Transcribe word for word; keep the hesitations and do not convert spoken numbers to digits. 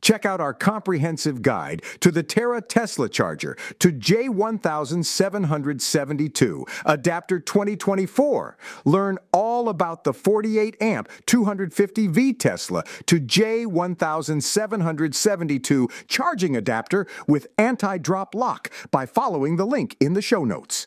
Check out our comprehensive guide to the Terra Tesla Charger to J one seven seven two Adapter twenty twenty-four. Learn all about the forty-eight amp two hundred fifty volt Tesla to J one seven seven two charging adapter with anti-drop lock by following the link in the show notes.